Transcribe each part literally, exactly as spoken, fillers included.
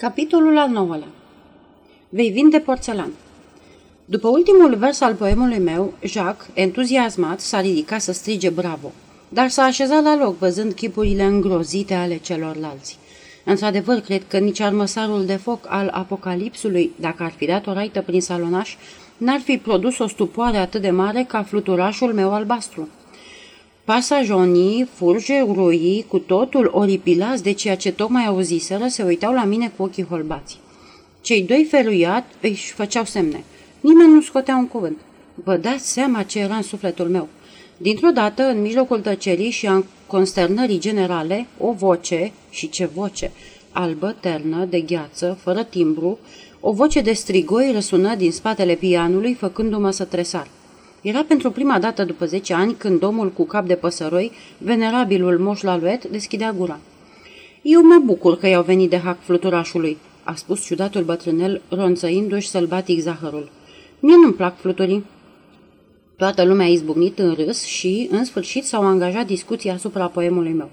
Capitolul al nouălea. Vei vinde porțelan. După ultimul vers al poemului meu, Jacques, entuziasmat, s-a ridicat să strige bravo, dar s-a așezat la loc văzând chipurile îngrozite ale celorlalți. Într-adevăr, cred că nici armăsarul de foc al apocalipsului, dacă ar fi dat o raită prin salonaș, n-ar fi produs o stupoare atât de mare ca fluturașul meu albastru. Pasajonii, furge, ruii, cu totul oripilați de ceea ce tocmai auziseră, se uitau la mine cu ochii holbați. Cei doi feruiați își făceau semne. Nimeni nu scotea un cuvânt. Vă dați seama ce era în sufletul meu. Dintr-o dată, în mijlocul tăcerii și a consternării generale, o voce, și ce voce, albă, ternă, de gheață, fără timbru, o voce de strigoi răsună din spatele pianului, făcându-mă să tresar. Era pentru prima dată după zece ani când omul cu cap de păsăroi, venerabilul Moș Laluet, deschidea gura. Eu mă bucur că i-au venit de hac fluturașului, a spus ciudatul bătrânel, ronțăindu-și sălbatic zahărul. Mie nu-mi plac fluturii. Toată lumea a izbucnit în râs și, în sfârșit, s-au angajat discuții asupra poemului meu.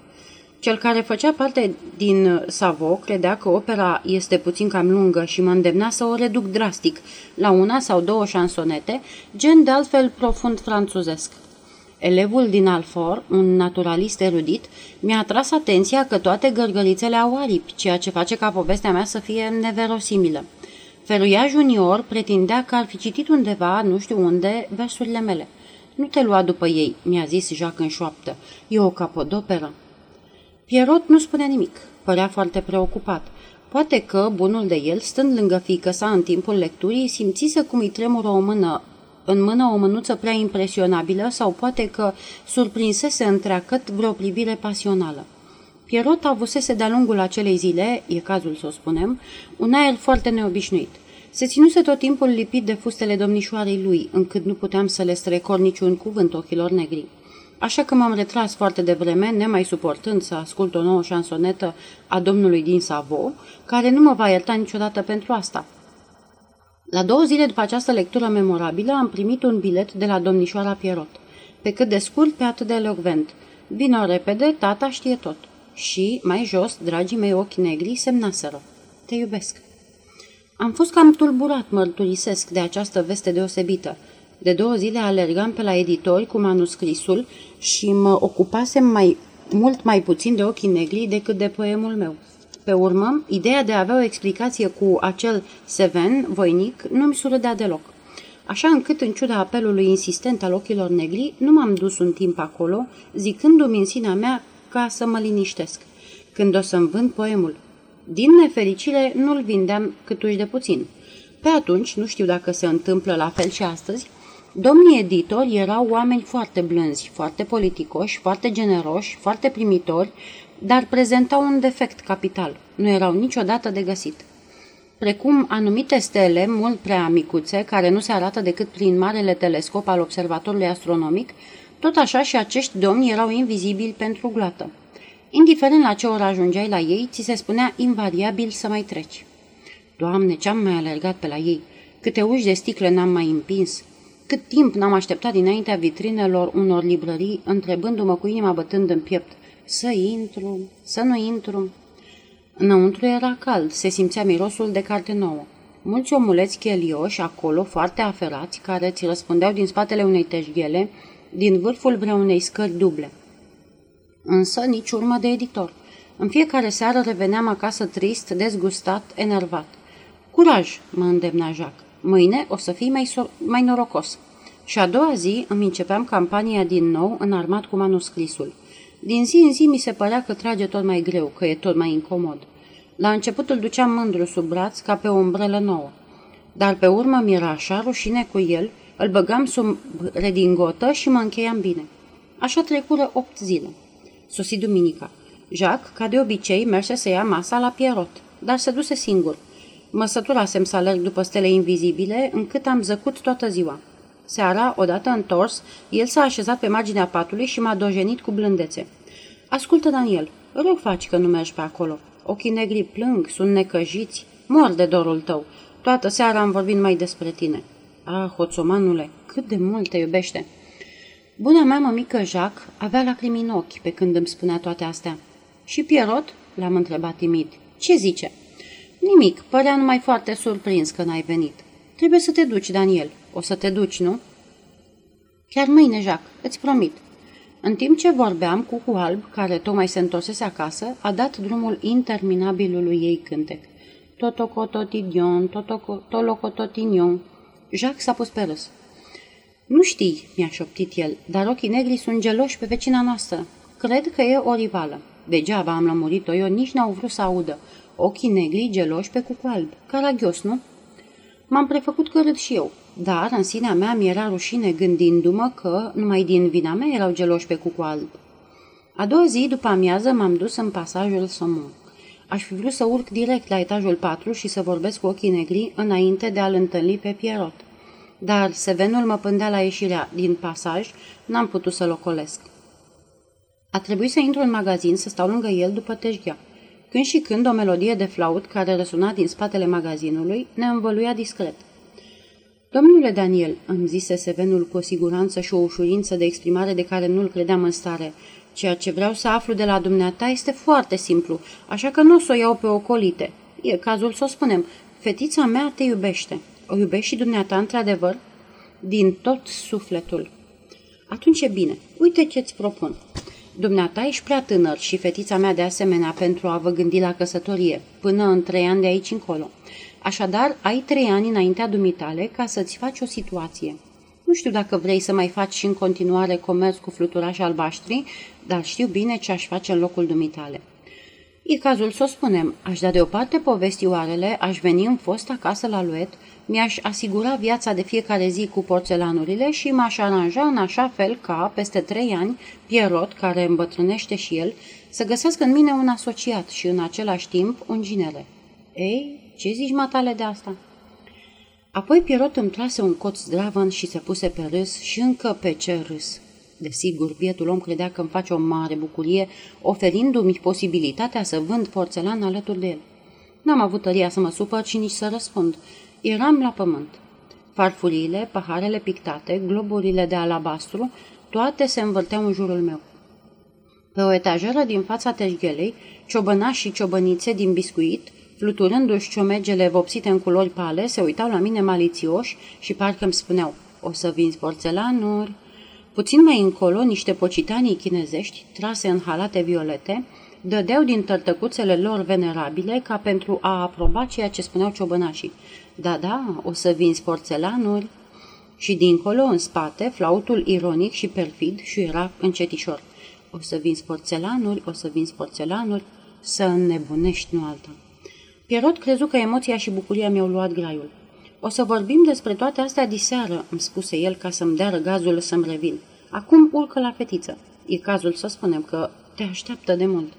Cel care făcea parte din Savo credea că opera este puțin cam lungă și mă îndemna să o reduc drastic, la una sau două șansonete, gen de altfel profund franțuzesc. Elevul din Alfort, un naturalist erudit, mi-a atras atenția că toate gărgălițele au aripi, ceea ce face ca povestea mea să fie neverosimilă. Feruia Junior pretindea că ar fi citit undeva, nu știu unde, versurile mele. Nu te lua după ei, mi-a zis Jacques în șoaptă. E o capodoperă. Pierrotte nu spunea nimic, părea foarte preocupat. Poate că, bunul de el, stând lângă fiică sa în timpul lecturii, simțise cum îi tremură o mână, în mână o mânuță prea impresionabilă sau poate că surprinsese întreacăt vreo privire pasională. Pierrotte avusese de-a lungul acelei zile, e cazul să o spunem, un aer foarte neobișnuit. Se ținuse tot timpul lipit de fustele domnișoarei lui, încât nu puteam să le strecor niciun cuvânt ochilor negri. Așa că m-am retras foarte devreme, nemai suportând să ascult o nouă șansonetă a domnului din Savo, care nu mă va ierta niciodată pentru asta. La două zile după această lectură memorabilă am primit un bilet de la domnișoara Pierrotte. Pe cât de scurt, pe atât de elocvent. Vino repede, tata știe tot. Și, mai jos, dragii mei ochi negri semnaseră. Te iubesc. Am fost cam tulburat, mărturisesc, de această veste deosebită. De două zile alergam pe la editori cu manuscrisul și mă ocupasem mai, mult mai puțin de ochii negri decât de poemul meu. Pe urmă, ideea de a avea o explicație cu acel seven, voinic, nu-mi surâdea deloc. Așa încât, în ciuda apelului insistent al ochilor negri, nu m-am dus un timp acolo, zicându-mi în sinea mea ca să mă liniștesc. Când o să-mi vând poemul, din nefericire nu-l vindeam câtuși de puțin. Pe atunci, nu știu dacă se întâmplă la fel și astăzi, domnii editori erau oameni foarte blânzi, foarte politicoși, foarte generoși, foarte primitori, dar prezentau un defect capital. Nu erau niciodată de găsit. Precum anumite stele, mult prea micuțe, care nu se arată decât prin marele telescop al observatorului astronomic, tot așa și acești domni erau invizibili pentru gloată. Indiferent la ce oră ajungeai la ei, ți se spunea invariabil să mai treci. Doamne, ce-am mai alergat pe la ei! Câte uși de sticlă n-am mai împins! Cât timp n-am așteptat dinaintea vitrinelor unor librării, întrebându-mă cu inima bătând în piept, să intru, să nu intru. Înăuntru era cald, se simțea mirosul de carte nouă. Mulți omuleți chelioși acolo, foarte aferați, care ți răspundeau din spatele unei teșghele, din vârful vreunei scări duble. Însă nici urmă de editor. În fiecare seară reveneam acasă trist, dezgustat, enervat. Curaj, mă îndemna Jacques. Mâine o să fii mai, so- mai norocos. Și a doua zi îmi începeam campania din nou, înarmat cu manuscrisul. Din zi în zi mi se părea că trage tot mai greu, că e tot mai incomod. La început îl duceam mândru sub braț, ca pe o umbrelă nouă. Dar pe urmă mi-era așa rușine cu el, îl băgam sub redingotă și mă încheiam bine. Așa trecură opt zile. Sosi duminica. Jacques, ca de obicei, merse să ia masa la Pierrotte, dar se duse singur. Mă săturasem să alerg după stele invizibile, încât am zăcut toată ziua. Seara, odată întors, el s-a așezat pe marginea patului și m-a dojenit cu blândețe. Ascultă, Daniel, rog faci că nu mergi pe acolo. Ochii negri plâng, sunt necăjiți, mor de dorul tău. Toată seara am vorbit mai despre tine. Ah, hoțomanule, cât de mult te iubește! Buna mea mămică Jacques avea lacrimi în ochi pe când îmi spunea toate astea. Și Pierrotte? L-am întrebat timid. Ce zice? Nimic, părea numai foarte surprins că n-ai venit. Trebuie să te duci, Daniel. O să te duci, nu? Chiar mâine, Jacques, îți promit. În timp ce vorbeam, Cucu Alb, care tocmai se întorsese acasă, a dat drumul interminabilului ei cântec. Totocototidion, tolocototignon. Jacques s-a pus pe râs. Nu știi, mi-a șoptit el, dar ochii negri sunt geloși pe vecina noastră. Cred că e o rivală. Degeaba am lămurit-o eu, nici n-au vrut să audă. Ochii negri geloși pe Cucu Alb. Caragios, nu? M-am prefăcut că râd și eu, dar în sinea mea mi era rușine gândindu-mă că numai din vina mea erau geloși pe Cucu Alb. A doua zi, după amiază, m-am dus în pasajul Somon. Aș fi vrut să urc direct la etajul patru și să vorbesc cu ochii negri înainte de a-l întâlni pe Pierrotte. Dar sevenul mă pândea la ieșirea din pasaj, n-am putut să-l ocolesc. A trebuit să intru în magazin, să stau lângă el după teșghea. Când și când o melodie de flaut care răsuna din spatele magazinului ne învăluia discret. Domnule Daniel, îmi zise sevenul cu o siguranță și o ușurință de exprimare de care nu-l credeam în stare, ceea ce vreau să aflu de la dumneata este foarte simplu, așa că nu o să o iau pe ocolite. E cazul să o spunem, fetița mea te iubește. O iubești și dumneata într-adevăr? Din tot sufletul. Atunci e bine, uite ce-ți propun. Dumneata ești prea tânăr și fetița mea de asemenea pentru a vă gândi la căsătorie, până în trei ani de aici încolo. Așadar, ai trei ani înaintea dumitale ca să-ți faci o situație. Nu știu dacă vrei să mai faci și în continuare comerț cu fluturași albaștri, dar știu bine ce aș face în locul dumitale. E cazul să o spunem, aș da deoparte povestioarele, aș veni în fosta casă la Luet, mi-aș asigura viața de fiecare zi cu porțelanurile și m-aș aranja în așa fel ca, peste trei ani, Pierrotte, care îmbătrânește și el, să găsească în mine un asociat și, în același timp, un ginere. Ei, ce zici, matale, de asta? Apoi Pierrotte îmi trase un coț zdravăn și se puse pe râs și încă pe ce râs. Desigur, bietul om credea că îmi face o mare bucurie, oferindu-mi posibilitatea să vând porțelan alături de el. N-am avut tăria să mă supăr și nici să răspund. Eram la pământ. Farfuriile, paharele pictate, globurile de alabastru, toate se învârteau în jurul meu. Pe o etajeră din fața teșghelei, ciobănași și ciobănițe din biscuit, fluturându-și ciomegele vopsite în culori pale, se uitau la mine malițioși și parcă îmi spuneau, o să vinzi porțelanuri. Puțin mai încolo, niște pocitanii chinezești, trase în halate violete, dădeau din tărtăcuțele lor venerabile ca pentru a aproba ceea ce spuneau ciobănașii. Da, da, o să vinzi porțelanuri. Și dincolo, în spate, flautul ironic și perfid și era încetișor. O să vinzi porțelanuri, o să vinzi porțelanuri, să înnebunești, nu alta. Pierrotte crezu că emoția și bucuria mi-au luat graiul. O să vorbim despre toate astea diseară, îmi spuse el ca să-mi dea răgazul să-mi revin. Acum urcă la fetiță. E cazul să spunem că te așteaptă de mult.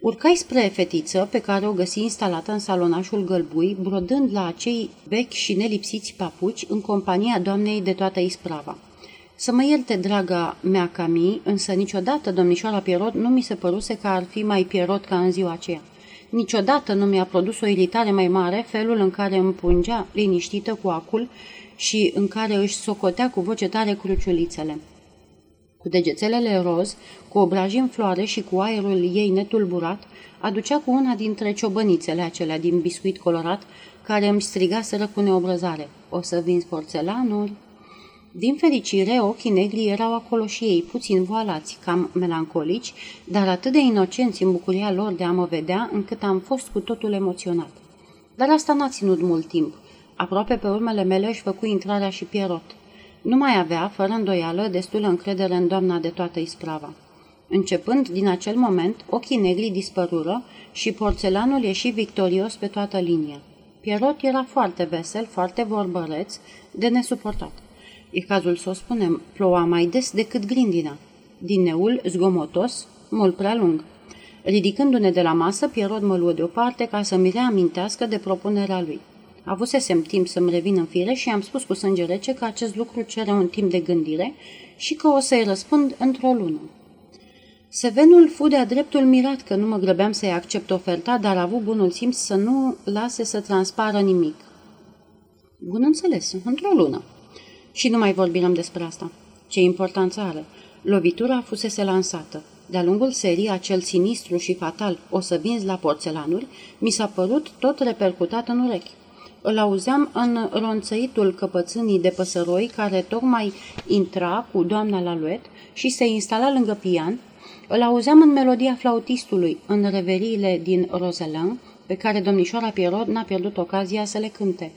Urcai spre fetiță pe care o găsi instalată în salonașul gălbui, brodând la acei vechi și nelipsiți papuci în compania doamnei de toată isprava. Să mă ierte, draga mea Camie, însă niciodată domnișoara Pierrotte nu mi se păruse că ar fi mai Pierrotte ca în ziua aceea. Niciodată nu mi-a produs o iritare mai mare felul în care îmi pungea liniștită cu acul și în care își socotea cu voce tare cruciulițele. Cu degețelele roz, cu obrajii în floare și cu aerul ei netulburat, aducea cu una dintre ciobănițele acelea din biscuit colorat, care îmi strigaseră cu neobrăzare. O să vinzi porțelanuri. Din fericire, ochii negri erau acolo și ei, puțin voalați, cam melancolici, dar atât de inocenți în bucuria lor de a mă vedea, încât am fost cu totul emoționat. Dar asta n-a ținut mult timp. Aproape pe urmele mele își făcu intrarea și Pierrotte. Nu mai avea, fără îndoială, destulă încredere în doamna de toată isprava. Începând din acel moment, ochii negri dispărură și porțelanul ieși victorios pe toată linia. Pierrotte era foarte vesel, foarte vorbăreț, de nesuportat. E cazul să o spunem, ploua mai des decât grindina. Din neul zgomotos, mult prea lung. Ridicându-ne de la masă, Pierrotte mă luă deoparte ca să-mi reamintească de propunerea lui. Avusesem timp să-mi revin în fire și am spus cu sânge rece că acest lucru cere un timp de gândire și că o să-i răspund într-o lună. Sevenul fu de-a dreptul mirat că nu mă grăbeam să-i accept oferta, dar a avut bunul simț să nu lase să transpară nimic. Bun înțeles, într-o lună. Și nu mai vorbim despre asta. Ce importanță are! Lovitura fusese lansată. de-a lungul serii acel sinistru și fatal "O să vinzi la porțelanuri", mi s-a părut tot repercutat în urechi. Îl auzeam în ronțăitul căpățânii de păsăroi care tocmai intra cu doamna Laluet și se instala lângă pian, îl auzeam în melodia flautistului, în reveriile din Roselan, pe care domnișoara Pierrotte n-a pierdut ocazia să le cânte.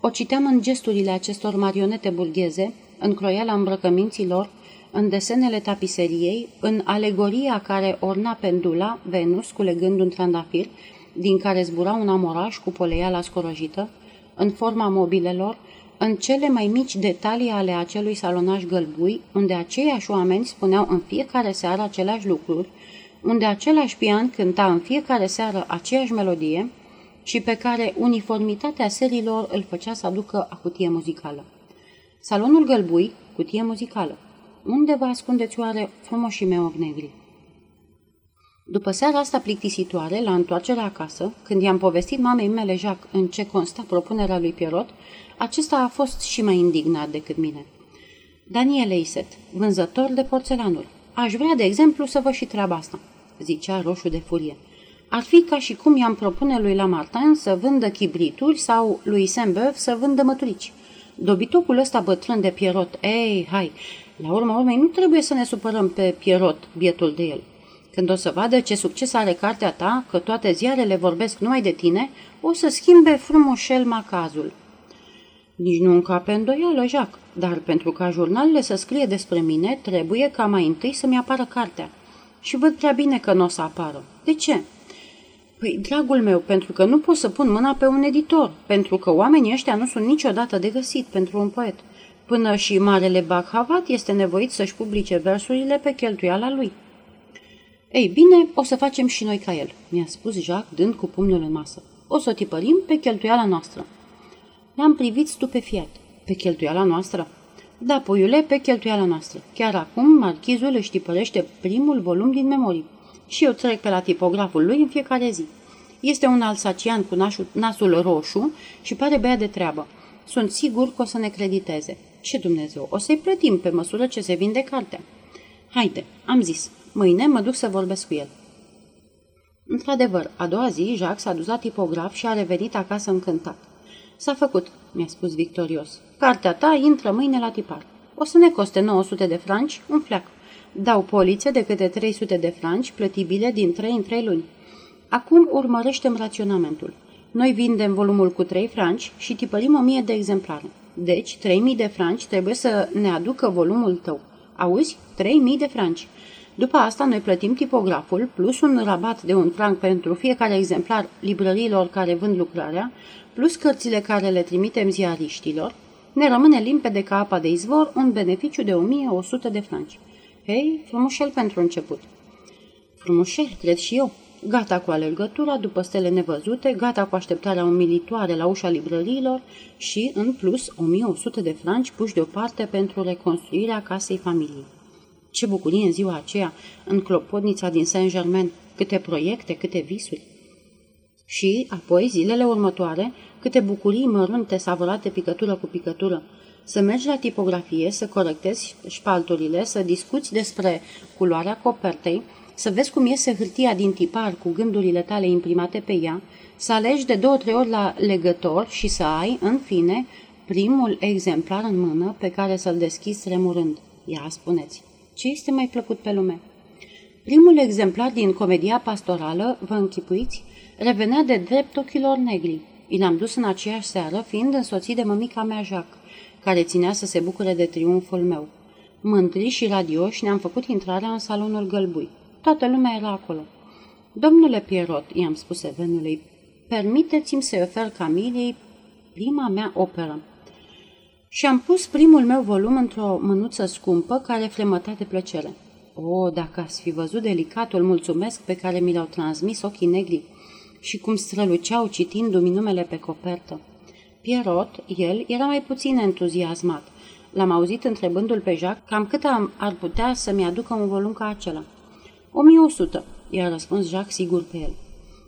O citeam în gesturile acestor marionete burgheze, în croiala îmbrăcăminților, în desenele tapiseriei, în alegoria care orna pendula, Venus culegând un trandafir, din care zbura un amoraș cu poleiala scorojită, în forma mobilelor, în cele mai mici detalii ale acelui salonaj gălbui, unde aceiași oameni spuneau în fiecare seară aceleași lucruri, unde același pian cânta în fiecare seară aceeași melodie și pe care uniformitatea serilor îl făcea să aducă a cutie muzicală. Salonul gălbui, cutie muzicală. Unde vă ascundeți oare frumoșimea ognegrii? După seara asta plictisitoare, la întoarcerea acasă, când i-am povestit mamei mele Jacques în ce consta propunerea lui Pierrotte, acesta a fost și mai indignat decât mine. "Daniel Eyssette, vânzător de porțelanuri, aș vrea, de exemplu, să vă și treaba asta", zicea roșu de furie. "Ar fi ca și cum i-am propune lui Lamartine să vândă chibrituri sau lui Sembeuf să vândă măturici. Dobitocul ăsta bătrân de Pierrotte, ei, hai, la urma urmei nu trebuie să ne supărăm pe Pierrotte, bietul de el. Când o să vadă ce succes are cartea ta, că toate ziarele vorbesc numai de tine, o să schimbe frumoșel macazul." "Nici nu încape îndoială, Jacques, dar pentru ca jurnalele să scrie despre mine, trebuie ca mai întâi să-mi apară cartea. Și văd prea bine că nu o să apară." "De ce?" "Păi, dragul meu, pentru că nu pot să pun mâna pe un editor, pentru că oamenii ăștia nu sunt niciodată de găsit pentru un poet. Până și Marele Bacavad este nevoit să-și publice versurile pe cheltuiala lui." "Ei bine, o să facem și noi ca el", mi-a spus Jacques, dând cu pumnul în masă. "O să o tipărim pe cheltuiala noastră." L-am privit stupefiat. "Pe cheltuiala noastră?" "Da, puiule, pe cheltuiala noastră. Chiar acum marchizul își tipărește primul volum din memorii și eu trec pe la tipograful lui în fiecare zi. Este un alsacian cu nasul, nasul roșu și pare băiat de treabă. Sunt sigur că o să ne crediteze. Și Dumnezeu, o să-i plătim pe măsură ce se vinde cartea." "Haide", am zis, "mâine mă duc să vorbesc cu el." Într-adevăr, a doua zi, Jacques s-a dus la tipograf și a revenit acasă încântat. "S-a făcut", mi-a spus victorios. "Cartea ta intră mâine la tipar. O să ne coste nouă sute de franci, un fleac. Dau polițe de câte trei sute de franci, plătibile din trei în trei luni. Acum urmărește-mi raționamentul. Noi vindem volumul cu trei franci și tipărim o mie de exemplare. Deci, trei mii de franci trebuie să ne aducă volumul tău. Auzi? trei mii de franci. După asta, noi plătim tipograful, plus un rabat de un franc pentru fiecare exemplar librăriilor care vând lucrarea, plus cărțile care le trimitem ziariștilor. Ne rămâne limpede ca apa de izvor un beneficiu de o mie o sută de franci. Hei, frumușel pentru început." "Frumușel, cred și eu. Gata cu alergătura după stele nevăzute, gata cu așteptarea umilitoare la ușa librăriilor și, în plus, o mie o sută de franci puși deoparte pentru reconstruirea casei familiei. Ce bucurie în ziua aceea, în clopotnița din Saint-Germain, câte proiecte, câte visuri." Și, apoi, zilele următoare, câte bucurii mărunte savurate picătură cu picătură. Să mergi la tipografie, să corectezi șpalturile, să discuți despre culoarea copertei, să vezi cum iese hârtia din tipar cu gândurile tale imprimate pe ea, să alegi de două-trei ori la legător și să ai, în fine, primul exemplar în mână pe care să-l deschizi tremurând. Ia, spuneți, ce este mai plăcut pe lume? Primul exemplar din Comedia Pastorală, vă închipuiți, revenea de drept ochilor negri. I l-am dus în aceeași seară, fiind însoțit de mămica mea Jacques, care ținea să se bucure de triumful meu. Mândri și radioși ne-am făcut intrarea în salonul gălbui. Toată lumea era acolo. "Domnule Pierrotte", i-am spus evenului, "permiteți-mi să-i ofer Camiei prima mea operă." Și am pus primul meu volum într-o mânuță scumpă care fremăta de plăcere. O, dacă ați fi văzut delicatul mulțumesc pe care mi l-au transmis ochii negri și cum străluceau citindu-mi numele pe copertă. Pierrotte, el, era mai puțin entuziasmat. L-am auzit întrebându-l pe Jacques cam cât ar putea să-mi aducă un volum ca acela. o mie o sută, i-a răspuns Jacques sigur pe el.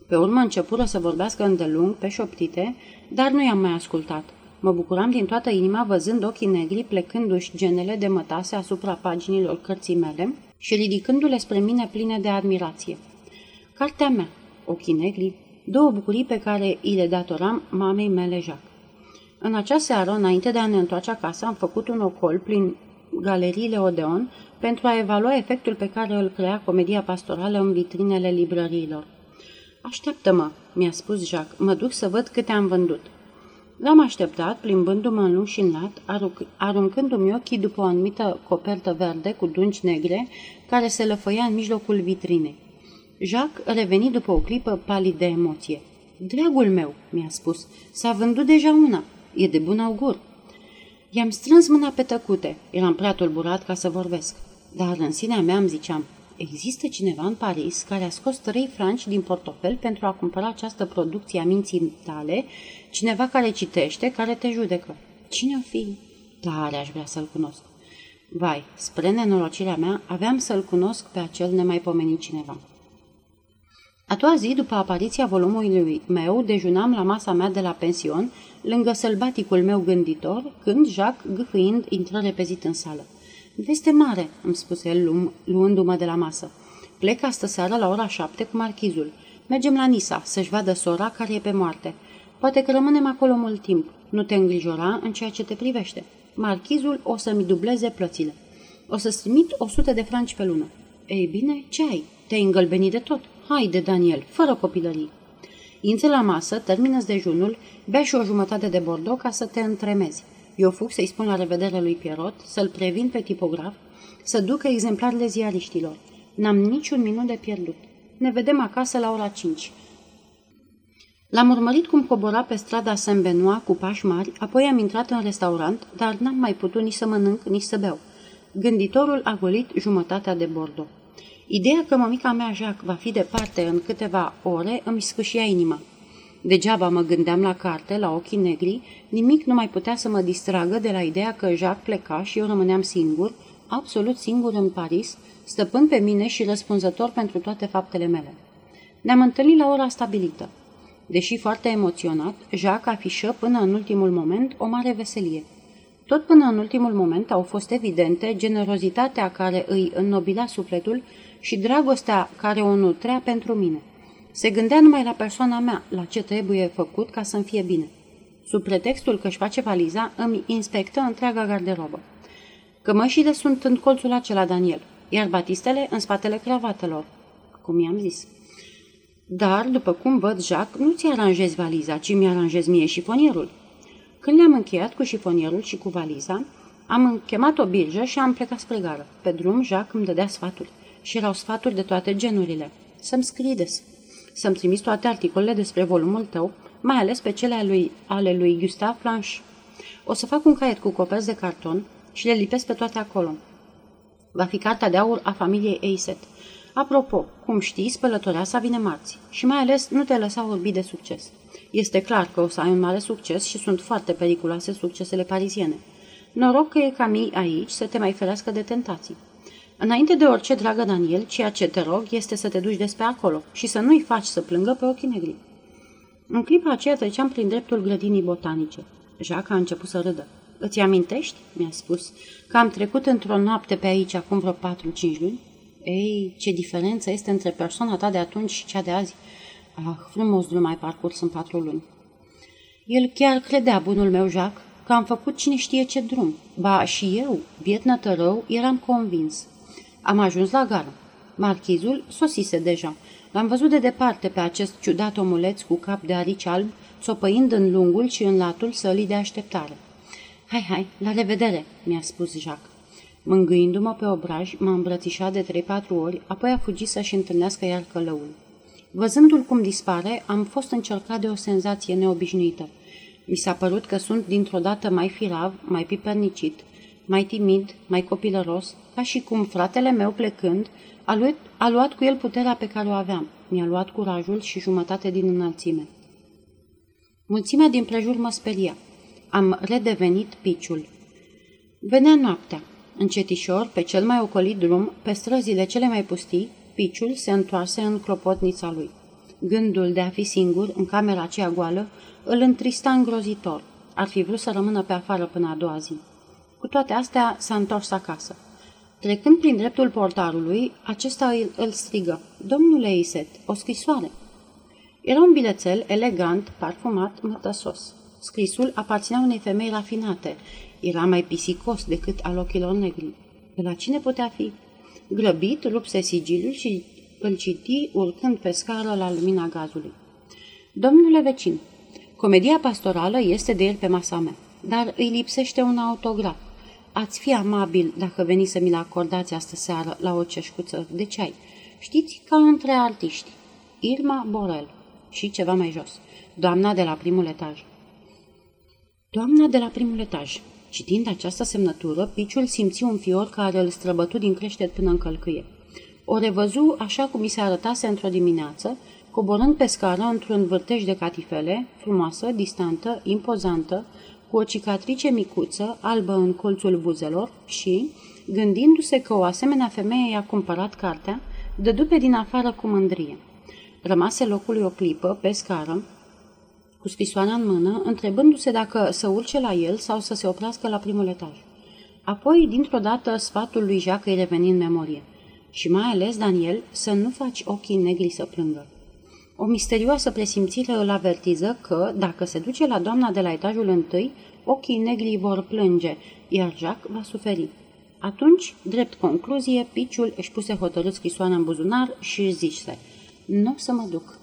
Pe urmă începură să vorbească îndelung, pe șoptite, dar nu i-am mai ascultat. Mă bucuram din toată inima văzând ochii negri plecându-și genele de mătase asupra paginilor cărții mele și ridicându-le spre mine pline de admirație. Cartea mea, ochii negri, două bucurii pe care îi le datoram mamei mele Jacques. În acea seară, înainte de a ne întoarce acasă, am făcut un ocol prin galeriile Odeon pentru a evalua efectul pe care îl crea Comedia Pastorală în vitrinele librăriilor. Așteaptă-mă, mi-a spus Jacques, mă duc să văd câte am vândut. L-am așteptat, plimbându-mă în lung și în lat, aruncându-mi ochii după o anumită copertă verde cu dungi negre care se lăfăia în mijlocul vitrinei. Jacques reveni după o clipă palid de emoție. Dragul meu, mi-a spus, s-a vândut deja una, e de bun augur. I-am strâns mâna pe tăcute, eram prea tulburat ca să vorbesc, dar în sinea mea îmi ziceam, există cineva în Paris care a scos trei franci din portofel pentru a cumpăra această producție a minții tale, cineva care citește, care te judecă. Cine-o fi? Tare aș vrea să-l cunosc. Vai, spre nenorocirea mea, aveam să-l cunosc pe acel nemaipomenit cineva. A doua zi, după apariția volumului meu, dejunam la masa mea de la pension, lângă sălbaticul meu gânditor, când Jacques, gâfâind, intră repezit în sală. Veste mare, îmi spuse el, luându-mă de la masă. Plec astăseară la ora șapte cu marchizul. Mergem la Nisa, să-și vadă sora care e pe moarte. Poate că rămânem acolo mult timp. Nu te îngrijora în ceea ce te privește. Marchizul o să-mi dubleze plățile. O să-ți trimit o sută de franci pe lună. Ei bine, ce ai? Te-ai îngălbenit de tot. Haide, Daniel, fără copilării. Inți la masă, termină-ți dejunul, bea și o jumătate de bordeaux ca să te întremezi. Eu fug să-i spun la revedere lui Pierrotte, să-l previn pe tipograf, să ducă exemplarele ziariștilor. N-am niciun minut de pierdut. Ne vedem acasă la ora cinci. L-am urmărit cum cobora pe strada Saint-Benois cu pași mari, apoi am intrat în restaurant, dar n-am mai putut nici să mănânc, nici să beau. Gânditorul a golit jumătatea de bordeaux. Ideea că mămica mea Jacques va fi departe în câteva ore îmi scâșia inima. Degeaba mă gândeam la carte, la ochii negri, nimic nu mai putea să mă distragă de la ideea că Jacques pleca și eu rămâneam singur, absolut singur în Paris, stăpân pe mine și răspunzător pentru toate faptele mele. Ne-am întâlnit la ora stabilită. Deși foarte emoționat, Jacques afișă până în ultimul moment o mare veselie. Tot până în ultimul moment au fost evidente generozitatea care îi înnobila sufletul și dragostea care o nutrea pentru mine. Se gândea numai la persoana mea, la ce trebuie făcut ca să-mi fie bine. Sub pretextul că își face valiza, îmi inspectă întreaga garderobă. Cămășile sunt în colțul acela, Daniel, iar batistele în spatele cravatelor, cum i-am zis. Dar, după cum văd, Jacques, nu-ți aranjezi valiza, ci mi-aranjez mie șifonierul. Când le-am încheiat cu șifonierul și cu valiza, am chemat o birjă și am plecat spre gară. Pe drum, Jacques îmi dădea sfaturi și erau sfaturi de toate genurile. Să-mi scrii des. Să-mi trimis toate articolele despre volumul tău, mai ales pe cele ale lui, ale lui Gustave Planche. O să fac un caiet cu coperți de carton și le lipesc pe toate acolo. Va fi cartea de aur a familiei Eyssette. Apropo, cum știi, spălătoreasa vine marți și mai ales nu te lăsa orbi de succes. Este clar că o să ai un mare succes și sunt foarte periculoase succesele pariziene. Noroc că e Camie aici să te mai ferească de tentații. Înainte de orice, dragă Daniel, ceea ce te rog este să te duci despre acolo și să nu-i faci să plângă pe ochii negri. În clipa aceea treceam prin dreptul grădinii botanice. Jacques a început să râdă. Îți amintești, mi-a spus, că am trecut într-o noapte pe aici acum vreo patru-cinci luni? Ei, ce diferență este între persoana ta de atunci și cea de azi. Ah, frumos drum ai parcurs în patru luni. El chiar credea, bunul meu Jacques, că am făcut cine știe ce drum. Ba, și eu, bietnătărău, eram convins. Am ajuns la gară. Marchizul sosise deja. L-am văzut de departe pe acest ciudat omuleț cu cap de arici alb, țopăind în lungul și în latul sălii de așteptare. Hai, hai, la revedere, mi-a spus Jacques. Mângâindu-mă pe obraj, m-a îmbrățișat de trei-patru ori, apoi a fugit să-și întâlnească iar călăul. Văzându-l cum dispare, am fost încercat de o senzație neobișnuită. Mi s-a părut că sunt dintr-o dată mai firav, mai pipernicit, mai timid, mai copilăros, ca și cum fratele meu plecând a luat, a luat cu el puterea pe care o aveam. Mi-a luat curajul și jumătate din înălțime. Mulțimea din prejur mă speria. Am redevenit piciul. Venea noaptea. Încetișor, pe cel mai ocolit drum, pe străzile cele mai pustii, piciul se întoarse în clopotnița lui. Gândul de a fi singur în camera aceea goală îl întrista îngrozitor. Ar fi vrut să rămână pe afară până a doua zi. Cu toate astea s-a întors acasă. Trecând prin dreptul portarului, acesta îl, îl strigă: „Domnule Eyssette, o scrisoare!" Era un bilețel elegant, parfumat, mătăsos. Scrisul aparținea unei femei rafinate. Era mai pisicos decât al ochilor negri. De la cine putea fi? Grăbit, rupse sigiliul și îl citi urcând pe scară la lumina gazului. „Domnule vecin, comedia pastorală este de el pe masa mea, dar îi lipsește un autograf. Ați fi amabil dacă veniți să mi-l acordați astă seară la o ceșcuță de ceai. Știți, ca între artiști. Irma Borel." Și ceva mai jos: „Doamna de la primul etaj." Doamna de la primul etaj. Citind această semnătură, Piciul simți un fior care îl străbătu din creștet până în călcâie. O revăzu așa cum i se arătase într-o dimineață, coborând pe scară într-un vârtej de catifele, frumoasă, distantă, impozantă, cu o cicatrice micuță, albă în colțul buzelor și, gândindu-se că o asemenea femeie i-a cumpărat cartea, dădu pe din afară cu mândrie. Rămase locului o clipă, pe scară, cu scrisoarea în mână, întrebându-se dacă să urce la el sau să se oprească la primul etaj. Apoi, dintr-o dată, sfatul lui Jacques îi reveni în memorie. Și mai ales, Daniel, să nu faci ochii negri să plângă. O misterioasă presimțire îl avertiză că, dacă se duce la doamna de la etajul întâi, ochii negri vor plânge, iar Jacques va suferi. Atunci, drept concluzie, Piciul își puse hotărât scrisoarea în buzunar și își zise: „Nu o să mă duc."